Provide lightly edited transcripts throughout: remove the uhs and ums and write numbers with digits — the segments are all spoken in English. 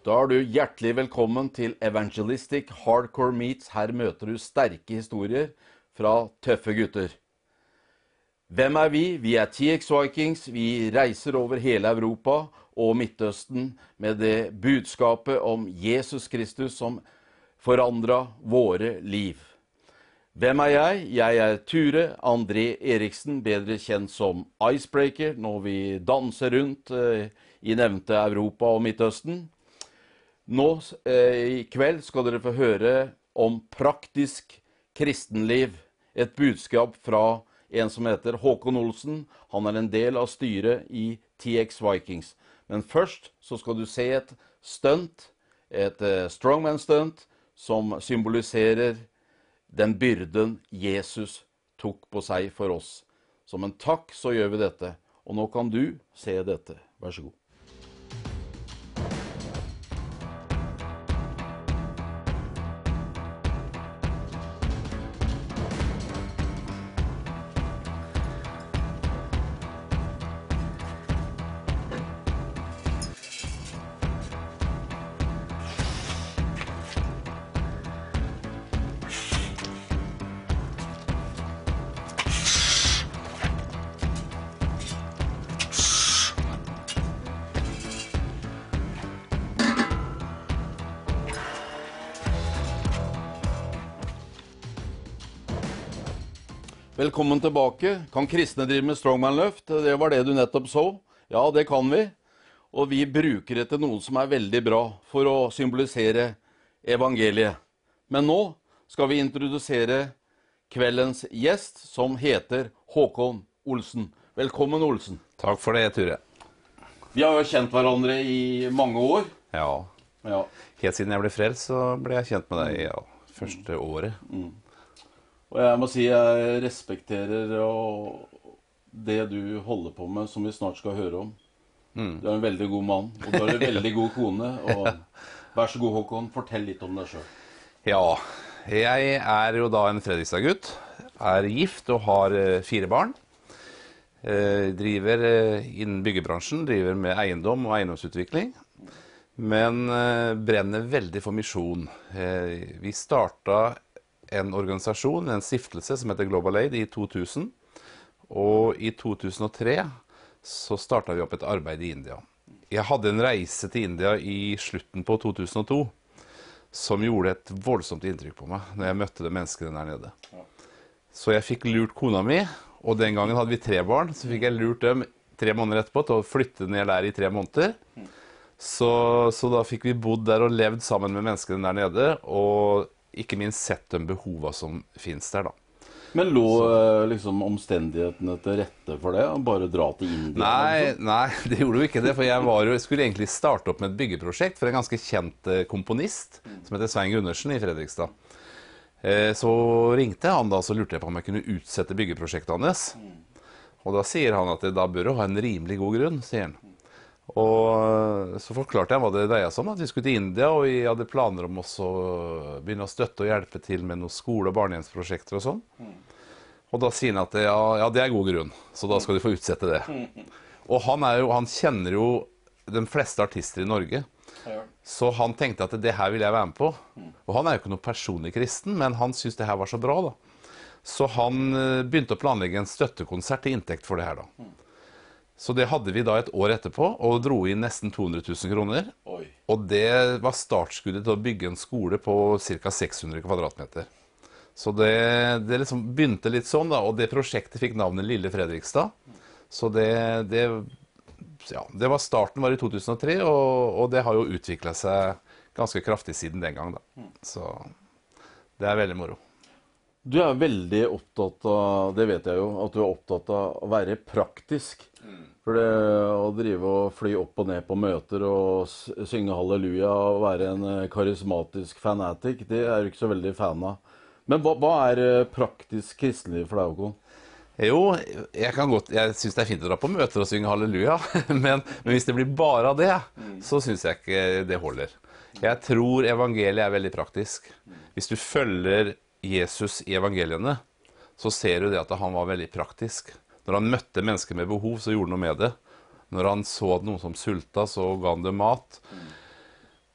Da er du hjertelig velkommen til Evangelistic Hardcore Meets. Her møter du sterke historier fra tøffe gutter. Hvem er vi? Vi er TX Vikings. Vi reiser over hele Europa og Midtøsten med det budskapet om Jesus Kristus som forandret våre liv. Hvem er jeg? Jeg er Ture Andre Eriksen, bedre kjent som Icebreaker, når vi danser rundt i nevnte Europa og Midtøsten. Nå i kveld skal dere få høre om praktisk kristenliv, et budskap fra en som heter Håkon Olsen. Han er en del av styret i TX Vikings. Men først så skal du se et stunt, et strongman stunt, som symboliserer den byrden Jesus tok på seg for oss. Som en takk så gjør vi dette, og nå kan du se dette. Vær så god. Velkommen tilbake. Kan kristne drive med strongman-løft? Det var det du nettopp så. Ja, det kan vi. Og vi bruker det til noen som er veldig bra for å symbolisere evangeliet. Men nå skal vi introdusere kveldens gjest som heter Håkon Olsen. Velkommen, Olsen. Takk for det, Ture. Vi har jo kjent hverandre i mange år. Ja. Helt siden jeg ble frelst så ble jeg kjent med deg i første året. Og jeg må si jeg respekterer det du holder på med, som vi snart skal høre om. Du er en veldig god mann, og du er en veldig god kone. Og vær så god, Håkon, fortell litt om deg selv. Ja, jeg er jo da en Fredrikstad-gutt, er gift og har 4 barn. Driver innen byggebransjen, driver med eiendom og eiendomsutvikling. Men brenner veldig for misjon. Vi startet en organisasjon, en stiftelse som heter Global Aid i 2000. Og i 2003 så startet vi opp et arbeid i India. Jeg hadde en reise til India i slutten på 2002 som gjorde et voldsomt inntrykk på meg når jeg møtte de menneskene der nede. Så jeg fikk lurt kona mi, og den gangen hadde vi 3 barn, så fikk jeg lurt dem 3 måneder etterpå til å flytte ned der i 3 måneder. Så da fikk vi bodd der og levd sammen med menneskene der nede, og ikke minst sett de behovene som finnes der da. Men lå liksom omstendighetene til rette for det? Bare dra til India? Nei, det gjorde jo ikke det, for jeg skulle egentlig starte opp med et byggeprosjekt for en ganske kjent komponist som heter Svein Gunnarsen i Fredrikstad. Så ringte han da, så lurte jeg på om jeg kunne utsette byggeprosjektet hans. Og da sier han at da bør du ha en rimelig god grunn, sier han. Og så forklarte jeg hva det dreide seg om, at vi skulle til India, og vi hadde planer om oss å begynne å støtte og hjelpe til med noen skole- og barnehjemsprosjekter og sånn. Og da sier han at ja, det er god grunn, så da skal du få utsette det. Og han kjenner jo de fleste artister i Norge, så han tenkte at det her vil jeg være med på. Og han er jo ikke noen personlig kristen, men han syntes det her var så bra da. Så han begynte å planlegge en støttekonsert til inntekt for det her da. Så det hadde vi da et år etterpå, og dro inn nesten 200 000 kroner. Og det var startskuddet til å bygge en skole på ca. 600 kvadratmeter. Så det liksom begynte litt sånn da, og det prosjektet fikk navnet Lille Frederikstad. Så starten var i 2003, og det har jo utviklet seg ganske kraftig siden den gang da. Så det er veldig moro. Du er veldig opptatt av, det vet jeg jo, at du er opptatt av å være praktisk. For det å drive og fly opp og ned på møter og synge halleluja og være en karismatisk fanatikk, det er du ikke så veldig fan av. Men hva er praktisk kristenliv for deg, Håkon? Jo, jeg synes det er fint å dra på møter og synge halleluja, men hvis det blir bare av det, så synes jeg ikke det holder. Jeg tror evangeliet er veldig praktisk. Hvis du følger Jesus i evangeliene, så ser du det at han var veldig praktisk. Når han møtte mennesker med behov, så gjorde han noe med det. Når han så noen som sulta, så ga han det mat.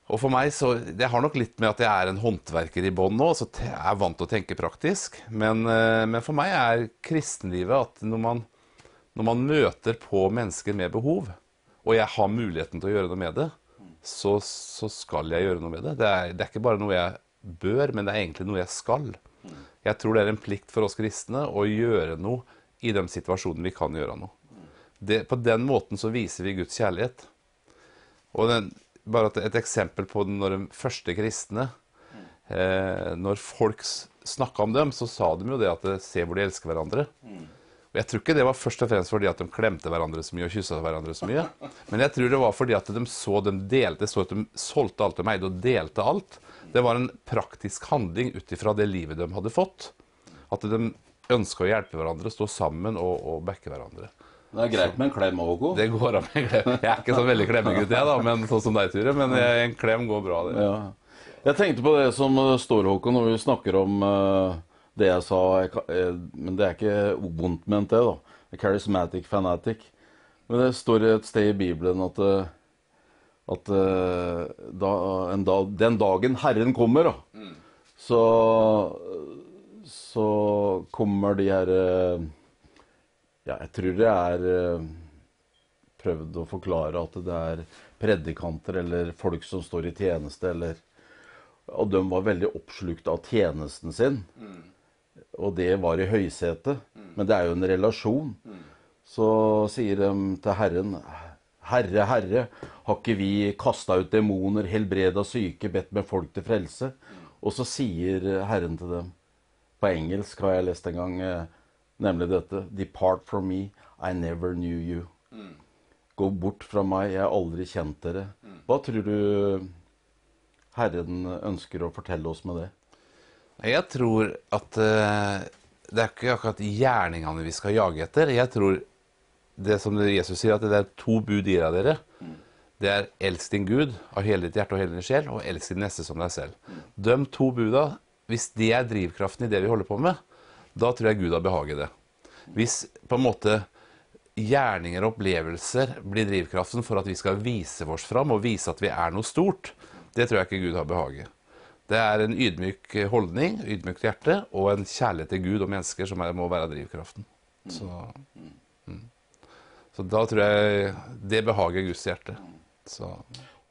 Og for meg så, det har nok litt med at jeg en håndverker I bånd nå, så jeg vant til å tenke praktisk. Men for meg kristenlivet at når man møter på mennesker med behov, og jeg har muligheten til å gjøre noe med det, så skal jeg gjøre noe med det. Det ikke bare noe jeg bør, men det egentlig noe jeg skal. Jeg tror det en plikt for oss kristne å gjøre noe I de situasjonene vi kan gjøre noe. På den måten så viser vi Guds kjærlighet. Og bare et eksempel på når de første kristne, når folk snakket om dem, så sa de jo det at se hvor de elsker hverandre. Og jeg tror ikke det var først og fremst fordi at de klemte hverandre så mye og kysset hverandre så mye, men jeg tror det var fordi at de solgte alt de eide og delte alt. Det var en praktisk handling utifra det livet de hadde fått, at de ønsket å hjelpe hverandre, stå sammen og backe hverandre. Det greit med en klem, Håkon. Det går av med en klem. Jeg ikke så veldig klemmegud jeg da, men sånn som deg, Ture, men en klem går bra det. Jeg tenkte på det som står, Håkon, når vi snakker om det jeg sa, men det ikke vondt ment det da. Charismatic fanatic. Men det står et sted I Bibelen at den dagen Herren kommer da, så kommer de her... Ja, jeg tror det prøvd å forklare at det predikanter eller folk som står I tjeneste, og de var veldig oppslukt av tjenesten sin, og det var I høysete, men det jo en relasjon. Så sier de til Herren, Herre, Herre, har ikke vi kastet ut dæmoner, helbredet syke, bedt med folk til frelse? Og så sier Herren til dem, på engelsk har jeg lest en gang, nemlig dette, depart from me, I never knew you. Gå bort fra meg, jeg har aldri kjent dere. Hva tror du Herren ønsker å fortelle oss med det? Jeg tror at det ikke akkurat gjerningene vi skal jage etter. Jeg tror det som Jesus sier, at det to bud gir av dere. Det elsk din Gud av hele ditt hjerte og hele din sjel, og elsk din neste som deg selv. De to buda, hvis det drivkraften I det vi holder på med, da tror jeg Gud har behaget det. Hvis på en måte gjerninger og opplevelser blir drivkraften for at vi skal vise oss fram og vise at vi noe stort, det tror jeg ikke Gud har behaget. Det en ydmyk holdning, ydmykt hjerte og en kjærlighet til Gud og mennesker som må være drivkraften. Så da tror jeg det behager Guds hjerte.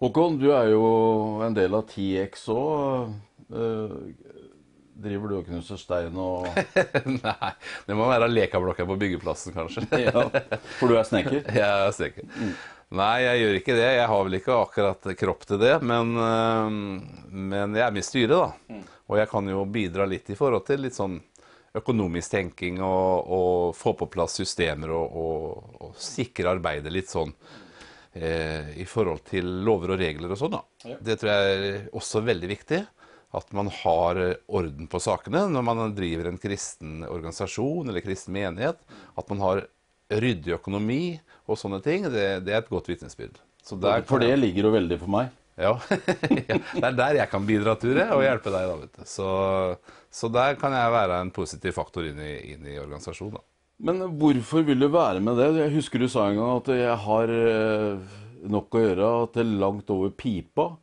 Håkon, du jo en del av TX også. Driver du og knuser stein og... Nei, det må være lekablokker på byggeplassen kanskje. Ja, for du snekker? Jeg snekker. Nei, jeg gjør ikke det. Jeg har vel ikke akkurat kropp til det, men jeg med styret da. Og jeg kan jo bidra litt I forhold til litt sånn økonomisk tenking og få på plass systemer og sikre arbeidet litt sånn I forhold til lover og regler og sånn da. Det tror jeg også veldig viktig. At man har orden på sakene når man driver en kristen organisasjon eller kristen menighet, at man har ryddig økonomi og sånne ting, det et godt vitnesbyrd. For det ligger jo veldig for meg. Ja, det der jeg kan bidra, Ture, og hjelpe deg da, vet du. Så der kan jeg være en positiv faktor inn I organisasjonen da. Men hvorfor vil du være med det? Jeg husker du sa en gang at jeg har nok å gjøre at det langt over pipa,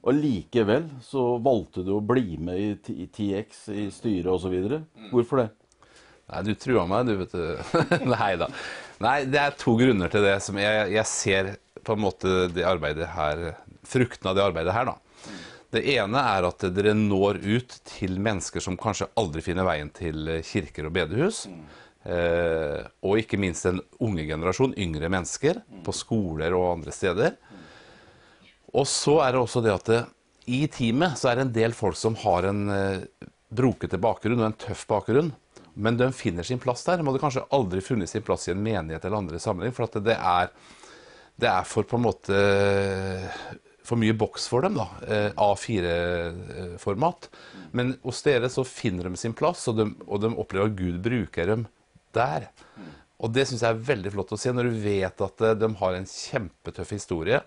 og likevel så valgte du å bli med I TX, I styret og så videre. Hvorfor det? Nei, du truer meg, du vet du. Neida. Nei, det to grunner til det som jeg ser på en måte det arbeidet her, frukten av det arbeidet her da. Det ene at dere når ut til mennesker som kanskje aldri finner veien til kirker og bedehus, og ikke minst en unge generasjon, yngre mennesker på skoler og andre steder. Og så det også det at I teamet så det en del folk som har en brokete bakgrunn og en tøff bakgrunn, men de finner sin plass der. De hadde kanskje aldri funnet sin plass I en menighet eller andre sammenheng, for at det for på en måte for mye boks for dem da, A4-format. Men hos dere så finner de sin plass, og de opplever at Gud bruker dem der. Og det synes jeg veldig flott å se når du vet at de har en kjempetøff historie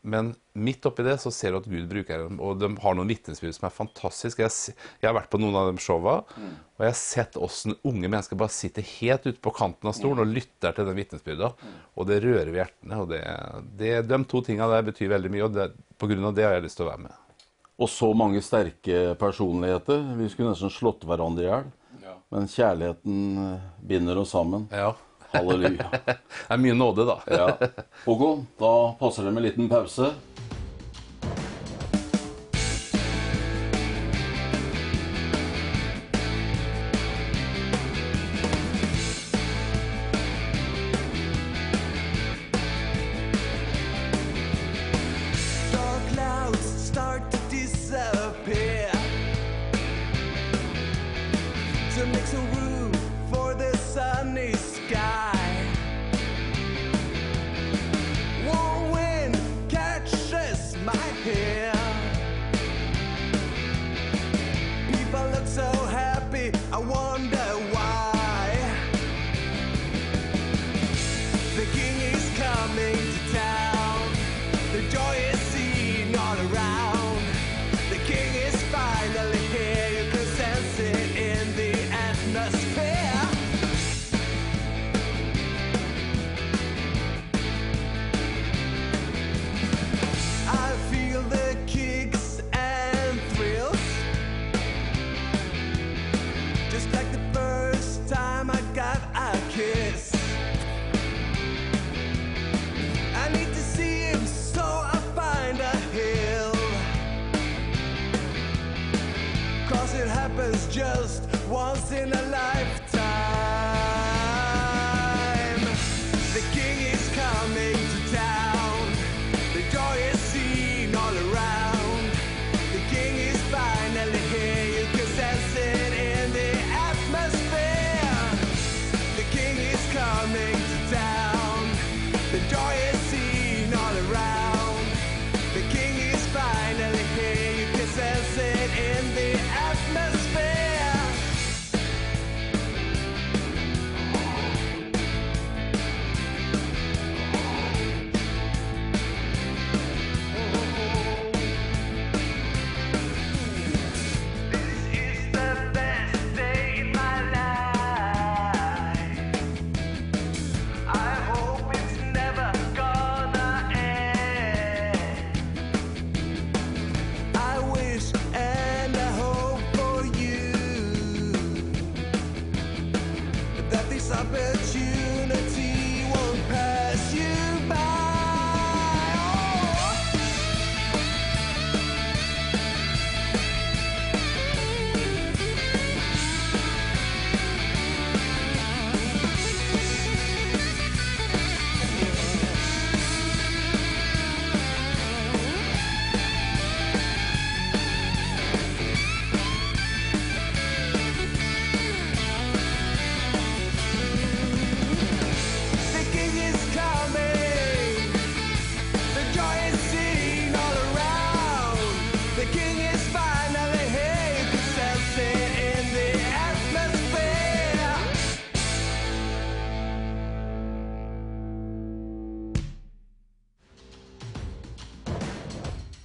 Men midt oppi det så ser du at Gud bruker dem, og de har noen vittnesbyrd som er fantastiske. Jeg har vært på noen av de showene, og jeg har sett hvordan unge mennesker bare sitter helt ute på kanten av stolen og lytter til den vittnesbyrden, og det rører ved hjertene, og de to tingene der betyr veldig mye, og på grunn av det har jeg lyst til å være med. Og så mange sterke personligheter, vi skulle nesten slått hverandre i hjel, men kjærligheten binder oss sammen. Ja. Halleluja. Det er mye nåde da. Håkon, da passer det med en liten pause.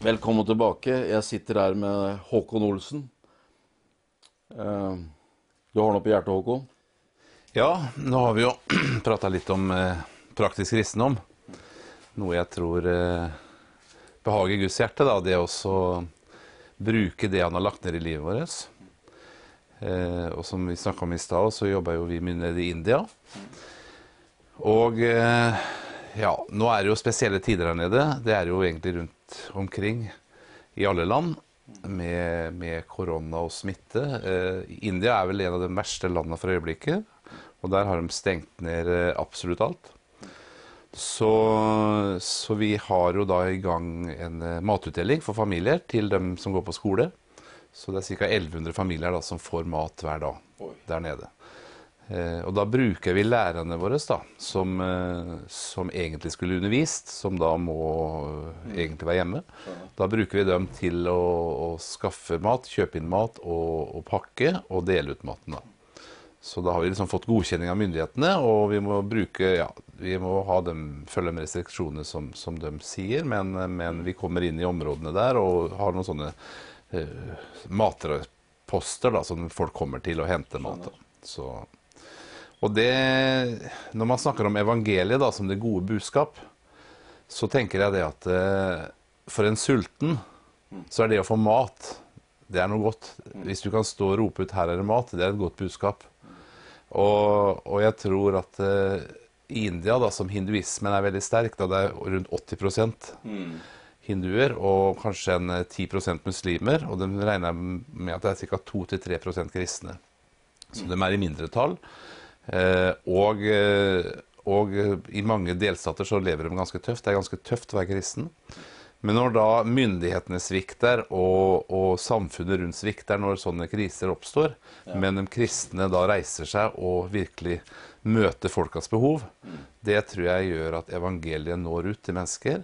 Velkommen tilbake. Jeg sitter her med Håkon Olsen. Du har noe på hjertet, Håkon? Ja, nå har vi jo pratet litt om praktisk kristendom. Noe jeg tror behager Guds hjerte, da, det å bruke det han har lagt ned i livet vårt. Og som vi snakket om i stad, så jobber jo vi mye nede i India. Og ja, nå er det jo spesielle tider her nede. Det er jo egentlig rundt omkring i alle land med korona og smitte. India er vel en av de verste landene for øyeblikket, og der har de stengt ned absolutt alt. Så vi har jo da i gang en matutdeling for familier til dem som går på skole. Så det er ca. 1100 familier da som får mat hver dag der nede. Og da bruker vi lærerne våre da, som egentlig skulle undervist, som da må egentlig være hjemme. Da bruker vi dem til å skaffe mat, kjøpe inn mat og pakke og dele ut maten da. Så da har vi liksom fått godkjenning av myndighetene, og vi må bruke, ja, vi må ha dem, følge med restriksjonene som de sier, men vi kommer inn i områdene der og har noen sånne matreposter da, som folk kommer til å hente mat. Så, og det, når man snakker om evangeliet da, som det gode budskap, så tenker jeg det at for en sulten, så er det å få mat, det er noe godt. Hvis du kan stå og rope ut her er det mat, det er et godt budskap. Og jeg tror at i India, da, som hinduismen er veldig sterk, da det er rundt 80% hinduer og kanskje en 10% muslimer, og de regner med at det er cirka 2-3% kristne. Så de er i mindre tall. Og i mange delstater så lever de ganske tøft. Det er ganske tøft å være kristen. Men når da myndighetene svikter og samfunnet rundt svikter når sånne kriser oppstår, ja. Men de kristne da reiser seg og virkelig møter folkets behov, det tror jeg gjør at evangeliet når ut til mennesker,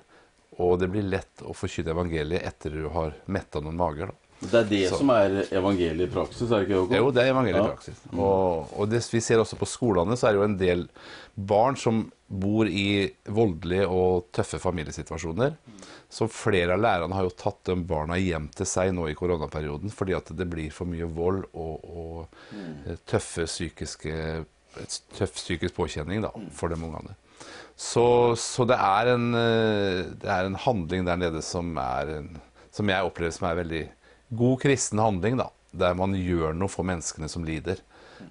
og det blir lett å forkynne evangeliet etter du har mettet noen mager. Da. Det er det så. Som er evangeliet i praksis, er det ikke Håkon? Jo, det er evangeliet i praksis. Og det, vi ser også på skolene, så er det jo en del barn som bor i voldelige og tøffe familiesituasjoner, så flere av lærerne har jo tatt de barna hjem til seg nå i koronaperioden, fordi at det blir for mye vold og tøff psykisk påkjenning da, for de ungene. Så det er en handling der nede som jeg opplever som er veldig god kristen handling da, der man gjør noe for menneskene som lider.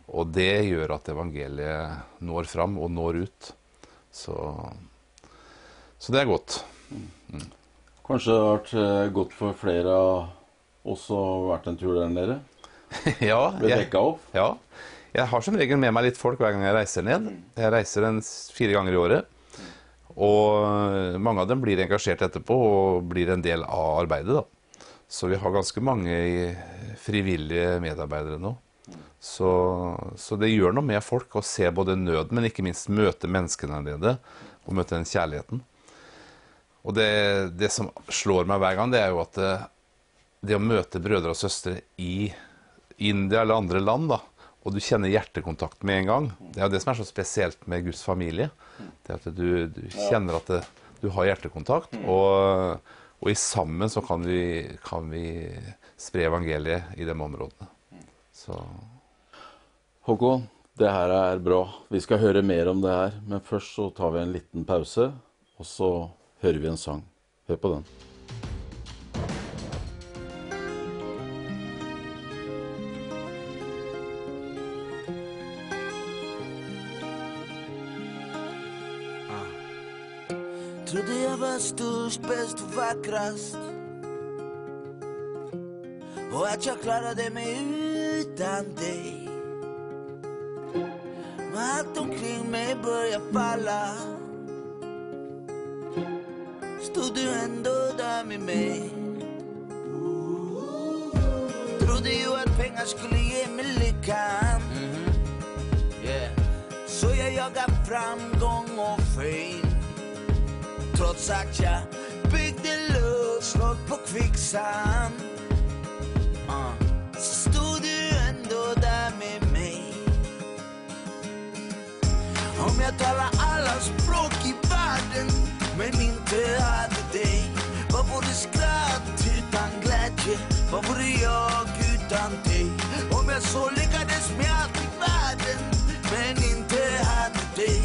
Og det gjør at evangeliet når fram og når ut. Så det er godt. Kanskje det har vært godt for flere av oss å ha vært en tur der nede? Ja. Ble dekket opp? Ja. Jeg har som regel med meg litt folk hver gang jeg reiser ned. Jeg reiser 4 ganger i året. Og mange av dem blir engasjert etterpå og blir en del av arbeidet da. Så vi har ganske mange frivillige medarbeidere nå. Så det gjør noe med folk å se både nød, men ikke minst møte menneskene der nede og møte den kjærligheten. Og det som slår meg hver gang, det er jo at det å møte brødre og søstre i India eller andre land, da, og du kjenner hjertekontakt med en gang, det er jo det som er så spesielt med Guds familie, det er at du kjenner at du har hjertekontakt, og i sammen så kan vi spre evangeliet i de områdene. Så. Håkon, det her er bra. Vi skal høre mer om det her, men først så tar vi en liten pause, og så hører vi en sang. Hør på den. Trodde jeg var størst, best og vakrest, og at jeg klarade mig utan dig. Men allt omkring mig börjar falla. Stod du ändå där med mig? Trodde ju att pengar skulle ge mig lyckan. Yeah. Så jag jagar framgång och fame, trots att jag byggde luftslott på kvicksand. Så stod du ändå där med mig. Om jag talar alla språk i världen men inte hade dig, vad vore skratt utan glädje? Vad vore jag utan dig? Om jag så lyckades med allt i världen men inte hade dig,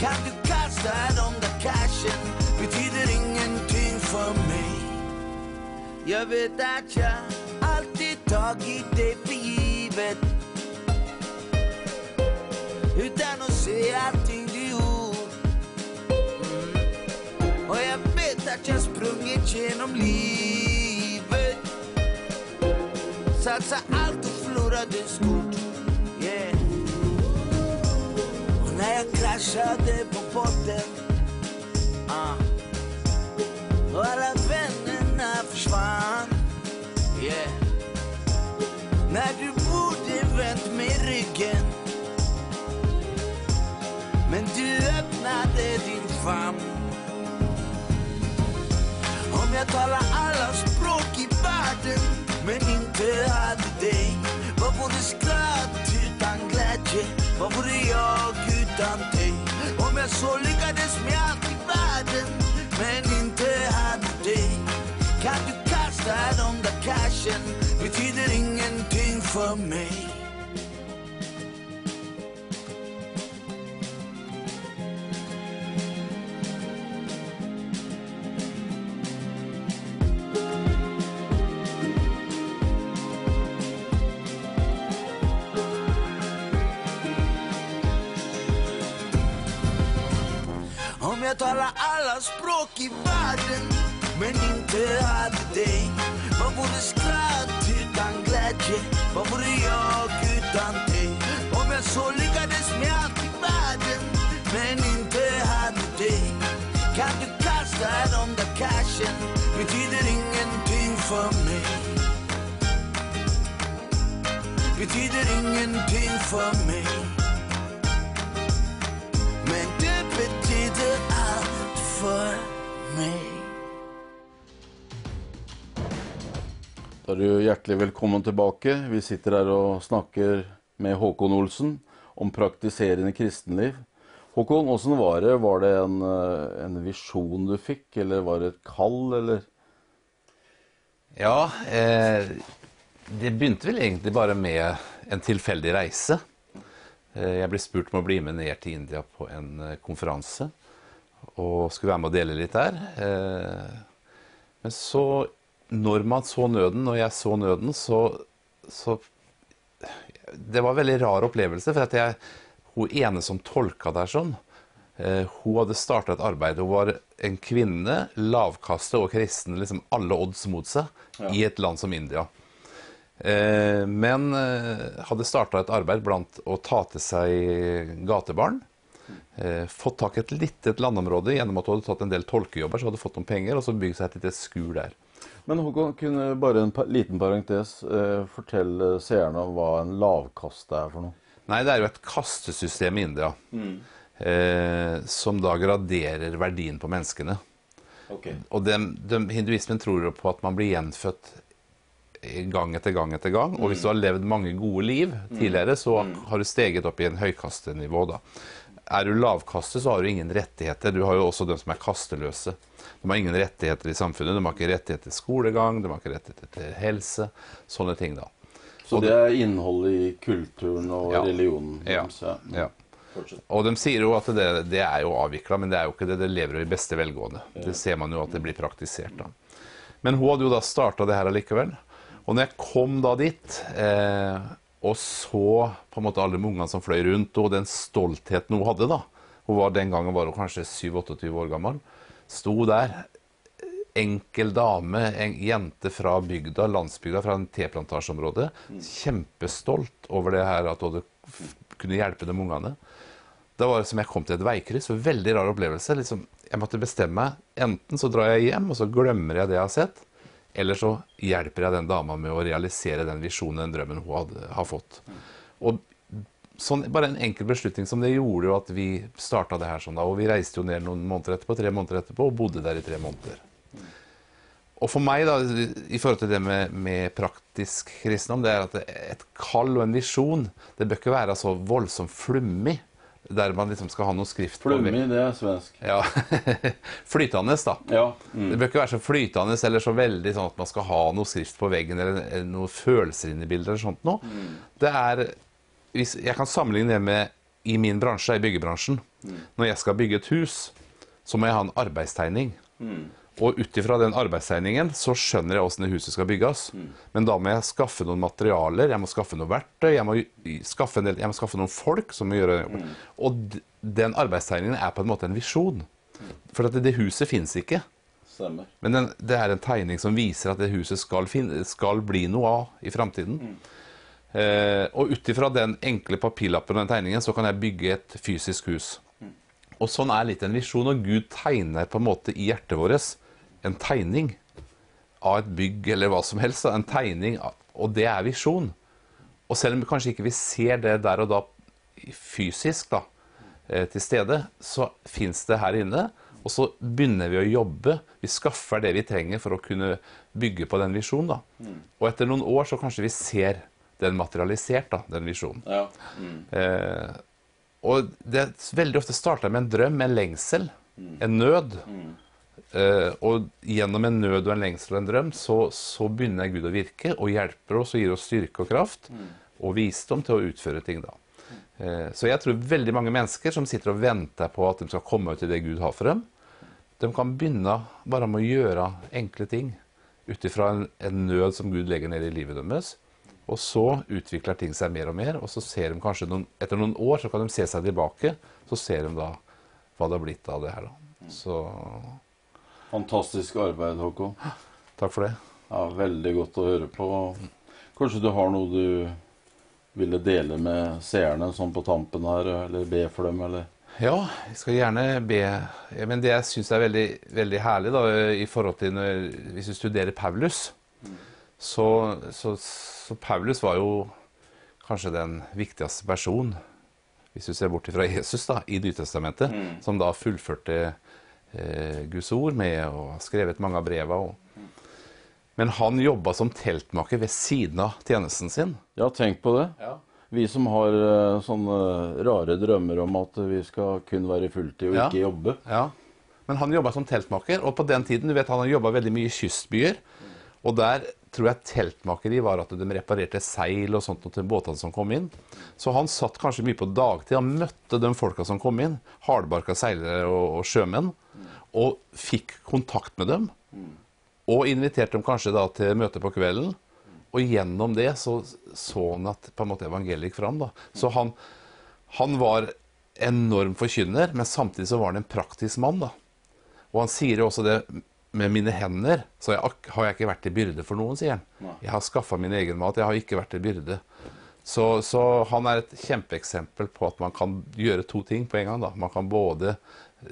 kan du kasta de där cashen? Betyder ingenting för mig. Jag vet att jag alltid tagit dig för givet utan att se allting du gjort. Och jag vet att jag sprungit genom livet, satsa allt och förlorade stort. Yeah. Och när jag kraschade på botten, och alla vännerna försvann. Yeah. När du borde vänt med ryggen, men du öppnade din famn. Om jag talar alla språk i världen men inte hade dig, vad vore skratt utan glädje? Varför är jag utan dig? Om jag så lyckades med allt i världen, men inte hade dig. Kan du kasta de där cashen? Betyder ingenting för mig. Jag talar alla språk I världen, men inte hade dig. Vad vore skratt utan glädje? Vad vore jag utan dig? Om jag så lyckades med allt I världen, men inte hade dig. Kan du kasta de där cashen? Betyder ingenting för mig. Betyder ingenting för mig. Men det betyder allt för mig. Da er du hjertelig velkommen tilbake. Vi sitter her og snakker med Håkon Olsen om praktiserende kristenliv. Håkon, hvordan var det? Var det en visjon du fikk, eller var det et kall, eller? Ja, det begynte vel egentlig bare med en tilfeldig reise. Jeg ble spurt om å bli med ned til India på en konferanse, og skulle være med og dele litt der. Men så, når man så nøden, når jeg så nøden, så det var en veldig rar opplevelse, for at hun ene som tolka der sånn, hun hadde startet et arbeid, hun var en kvinne, lavkaste og kristen, liksom alle odds mot seg, I et land som India. Men hadde startet et arbeid blant å ta til seg gatebarn, fått tak I et lite landområde gjennom at hun hadde tatt en del tolkejobber, så hadde hun fått noen penger, og så bygde seg et lite skur der. Men Håkon, kunne bare en liten parentes fortelle seerne om hva en lavkaste for noe? Nei, det jo et kastesystem I India, som da graderer verdien på menneskene. Og hinduismen tror jo på at man blir gjenfødt gang etter gang etter gang, og hvis du har levd mange gode liv tidligere, så har du steget opp I en høykastenivå da. Du lavkaste, så har du ingen rettigheter. Du har jo også de som kasteløse. De har ingen rettigheter I samfunnet. De har ikke rettigheter til skolegang, de har ikke rettigheter til helse, sånne ting da. Så det innholdet I kulturen og religionen? Ja. Og de sier jo at det jo avviklet, men det jo ikke det. Det lever jo I beste velgående. Det ser man jo at det blir praktisert da. Men hun hadde jo da startet det her allikevel. Og når jeg kom da dit, og så på en måte alle ungene som fløy rundt, og den stoltheten hun hadde da, hun var den gangen var hun kanskje 27-28 år gammel, sto der, enkel dame, en jente fra bygda, landsbygda, fra en teplantasjeområde, kjempestolt over det her at hun kunne hjelpe de ungene. Det var som jeg kom til et veikryss, en veldig rar opplevelse. Jeg måtte bestemme meg, enten så drar jeg hjem, og så glemmer jeg det jeg har sett, eller så hjelper jeg den dama med å realisere den visjonen, den drømmen hun har fått. Og bare en enkel beslutning som det gjorde jo at vi startet det her sånn da, og vi reiste jo ned noen måneder etterpå, 3 måneder etterpå, og bodde der i 3 måneder. Og for meg da, I forhold til det med praktisk kristendom, det at et kall og en visjon, det bør ikke være så voldsomt flummig, der man liksom skal ha noe skrift. Flummig, det svensk. Ja, flytandes da. Det bør ikke være så flytandes, eller så veldig sånn at man skal ha noe skrift på veggen, eller noen følelser inne I bildet, eller sånt noe. Det jeg kan sammenligne det med, I min bransje, I byggebransjen. Når jeg skal bygge et hus, så må jeg ha en arbeidstegning. Og utifra den arbeidstegningen, så skjønner jeg hvordan huset skal bygges. Men da må jeg skaffe noen materialer, jeg må skaffe noen verktøy, jeg må skaffe noen folk som må gjøre det. Og den arbeidstegningen på en måte en visjon. For det huset finnes ikke. Men det en tegning som viser at det huset skal bli noe av I fremtiden. Og utifra den enkle papirlappen og den tegningen, så kan jeg bygge et fysisk hus. Og sånn litt en visjon, og Gud tegner på en måte I hjertet vårt, en tegning av et bygg eller hva som helst, en tegning, og det visjon. Og selv om vi kanskje ikke ser det der og da fysisk da, til stede, så finnes det her inne, og så begynner vi å jobbe, vi skaffer det vi trenger for å kunne bygge på den visjonen da. Og etter noen år så kanskje vi ser den materialisert da, den visjonen. Ja. Mm. Og det veldig ofte starter med en drøm, en lengsel, en nød. Mm. Og gjennom en nød og en lengsel og en drøm så begynner Gud å virke og hjelper oss og gir oss styrke og kraft og visdom til å utføre ting da. Så jeg tror veldig mange mennesker som sitter og venter på at de skal komme ut til det Gud har for dem, de kan begynne bare med å gjøre enkle ting utifra en nød som Gud legger ned i livet deres, og så utvikler ting seg mer og mer, og så ser de kanskje etter noen år så kan de se seg tilbake, så ser de da hva det har blitt av det her da. Så... Fantastisk arbeid, Håkon. Takk for det. Ja, veldig godt å høre på. Kanskje du har noe du ville dele med seerne sånn på tampen her, eller be for dem, eller? Ja, jeg skal gjerne be. Men det jeg synes veldig, veldig herlig da, i forhold til hvis du studerer Paulus, så Paulus var jo kanskje den viktigste personen, hvis du ser bort fra Jesus da, i Nytestamentet, som da fullførte Guds ord med og skrevet mange av breva. Men han jobbet som teltmaker ved siden av tjenesten sin. Ja, tenk på det. Ja. Vi som har sånne rare drømmer om at vi skal kun være fulltid og ikke jobbe. Ja, men han jobbet som teltmaker, og på den tiden, du vet, han jobbet veldig mye i kystbyer, og der tror jeg teltmakeri var at de reparerte seil og sånt til båtene som kom inn. Så han satt kanskje mye på dagtid, han møtte de folka som kom inn, hardbarka seilere og sjømenn, og fikk kontakt med dem, og inviterte dem kanskje da til møte på kvelden, og gjennom det så han at på en måte evangeliet gikk fram da. Så han var enorm forkynner, men samtidig så var han en praktisk mann da. Og han sier jo også det, med mine hender så har jeg ikke vært til byrde for noen, sier han. Jeg har skaffet min egen mat, jeg har ikke vært til byrde. Så han et kjempeeksempel på at man kan gjøre to ting på en gang da. Man kan både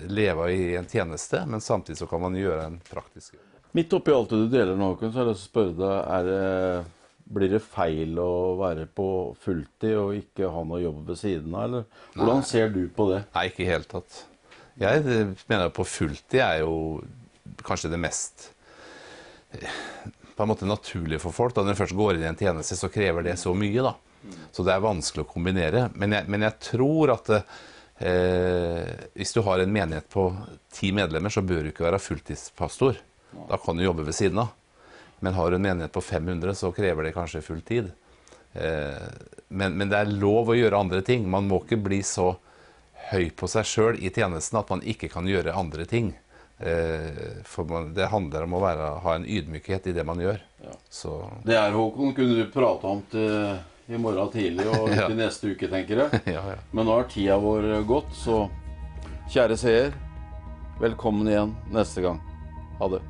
leve i en tjeneste, men samtidig så kan man gjøre en praktisk. Midt oppi alt du deler nå, så har jeg lyst til å spørre deg, blir det feil å være på fulltid og ikke ha noe jobb ved siden av, eller? Hvordan ser du på det? Nei, ikke helt tatt. Jeg mener at på fulltid jo kanskje det mest på en måte naturlig for folk. Da når de først går inn i en tjeneste, så krever det så mye da. Så det vanskelig å kombinere. Men jeg tror at hvis du har en menighet på 10 medlemmer, så bør du ikke være fulltidspastor. Da kan du jobbe ved siden av. Men har du en menighet på 500, så krever det kanskje full tid. Men det lov å gjøre andre ting. Man må ikke bli så høy på seg selv i tjenesten at man ikke kan gjøre andre ting. For det handler om å ha en ydmykhet i det man gjør. Det Håkon, kunne du prate om til i morgen tidlig og til neste uke, tenker jeg. Men nå har tida vår gått, så kjære seer, velkommen igjen neste gang. Ha det.